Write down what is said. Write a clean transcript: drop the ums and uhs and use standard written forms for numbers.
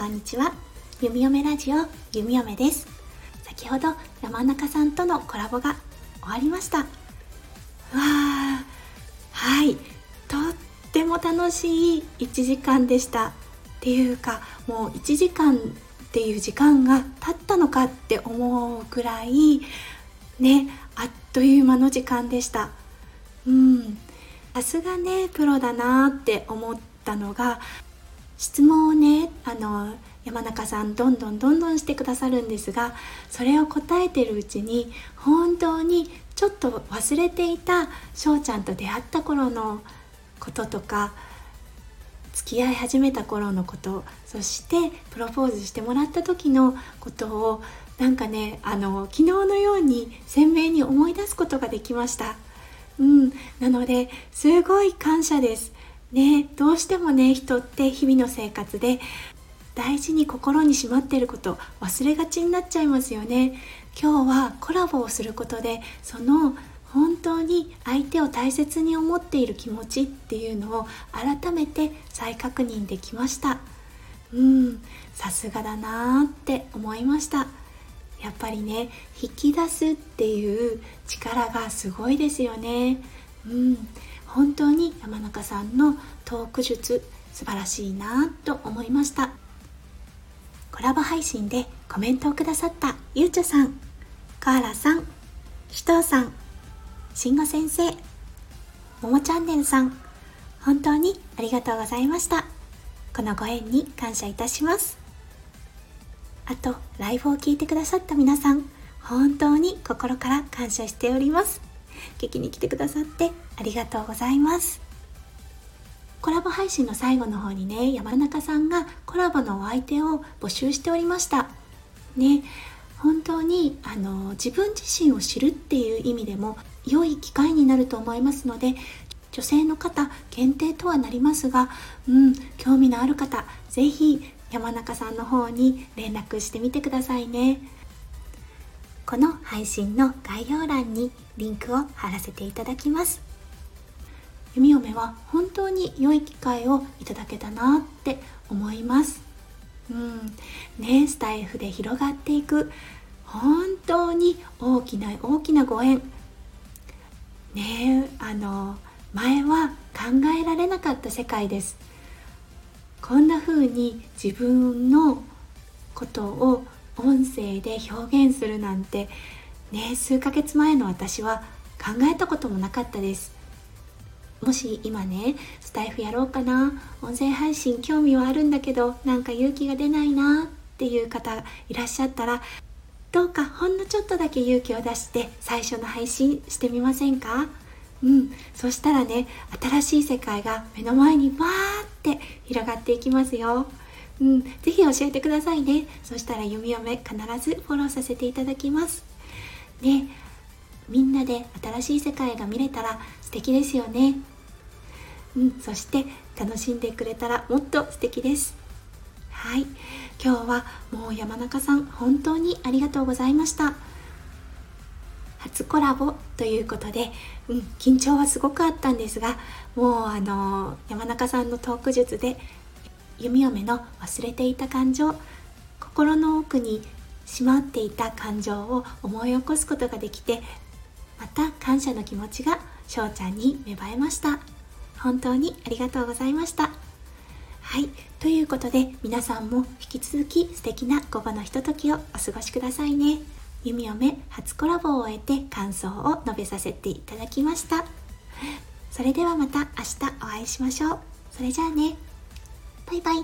こんにちは。ゆみよめラジオ、ゆみよめです。先ほど山中さんとのコラボが終わりました。わあ、はい、とっても楽しい1時間でした。っていうか、もう1時間っていう時間が経ったのかって思うくらいね、あっという間の時間でした。さすがね、プロだなって思ったのが、質問をね、山中さんどんどんしてくださるんですが、それを答えてるうちに本当にちょっと忘れていた翔ちゃんと出会った頃のこととか、付き合い始めた頃のこと、そしてプロポーズしてもらった時のことをなんかね、昨日のように鮮明に思い出すことができました。なのですごい感謝ですね。どうしてもね、人って日々の生活で大事に心にしまっていること忘れがちになっちゃいますよね。今日はコラボをすることで、その本当に相手を大切に思っている気持ちっていうのを改めて再確認できました。さすがだなって思いました。やっぱりね、引き出すっていう力がすごいですよね。本当に山中さんのトーク術素晴らしいなと思いました。コラボ配信でコメントをくださったゆうちゃさん、カーラさん、首藤さん、しんご先生、ももチャンネルさん、本当にありがとうございました。このご縁に感謝いたします。あと、ライブを聞いてくださった皆さん、本当に心から感謝しております。聞きに来てくださってありがとうございます。コラボ配信の最後の方にね、山中さんがコラボのお相手を募集しておりましたね。本当に自分自身を知るっていう意味でも良い機会になると思いますので、女性の方限定とはなりますが、興味のある方、ぜひ山中さんの方に連絡してみてくださいね。この配信の概要欄にリンクを貼らせていただきます。ゆみよめは本当に良い機会をいただけたなって思います。スタイフで広がっていく本当に大きなご縁ね。前は考えられなかった世界です。こんな風に自分のことを音声で表現するなんてね、数ヶ月前の私は考えたこともなかったです。もし今ね、スタイフやろうかな、音声配信興味はあるんだけどなんか勇気が出ないなっていう方いらっしゃったら、どうかほんのちょっとだけ勇気を出して最初の配信してみませんか？そしたらね、新しい世界が目の前にバーって広がっていきますよ。ぜひ教えてくださいね。そしたらゆみよめ必ずフォローさせていただきます。ね、みんなで新しい世界が見れたら素敵ですよね。そして楽しんでくれたらもっと素敵です。はい、今日はもう山中さん本当にありがとうございました。初コラボということで、緊張はすごくあったんですが、もう山中さんのトーク術でゆみよめの忘れていた感情、心の奥にしまっていた感情を思い起こすことができて、また感謝の気持ちが翔ちゃんに芽生えました。本当にありがとうございました。はい、ということで皆さんも引き続き素敵な午後のひとときをお過ごしくださいね。ゆみよめ初コラボを終えて感想を述べさせていただきました。それではまた明日お会いしましょう。それじゃあね、バイバイ。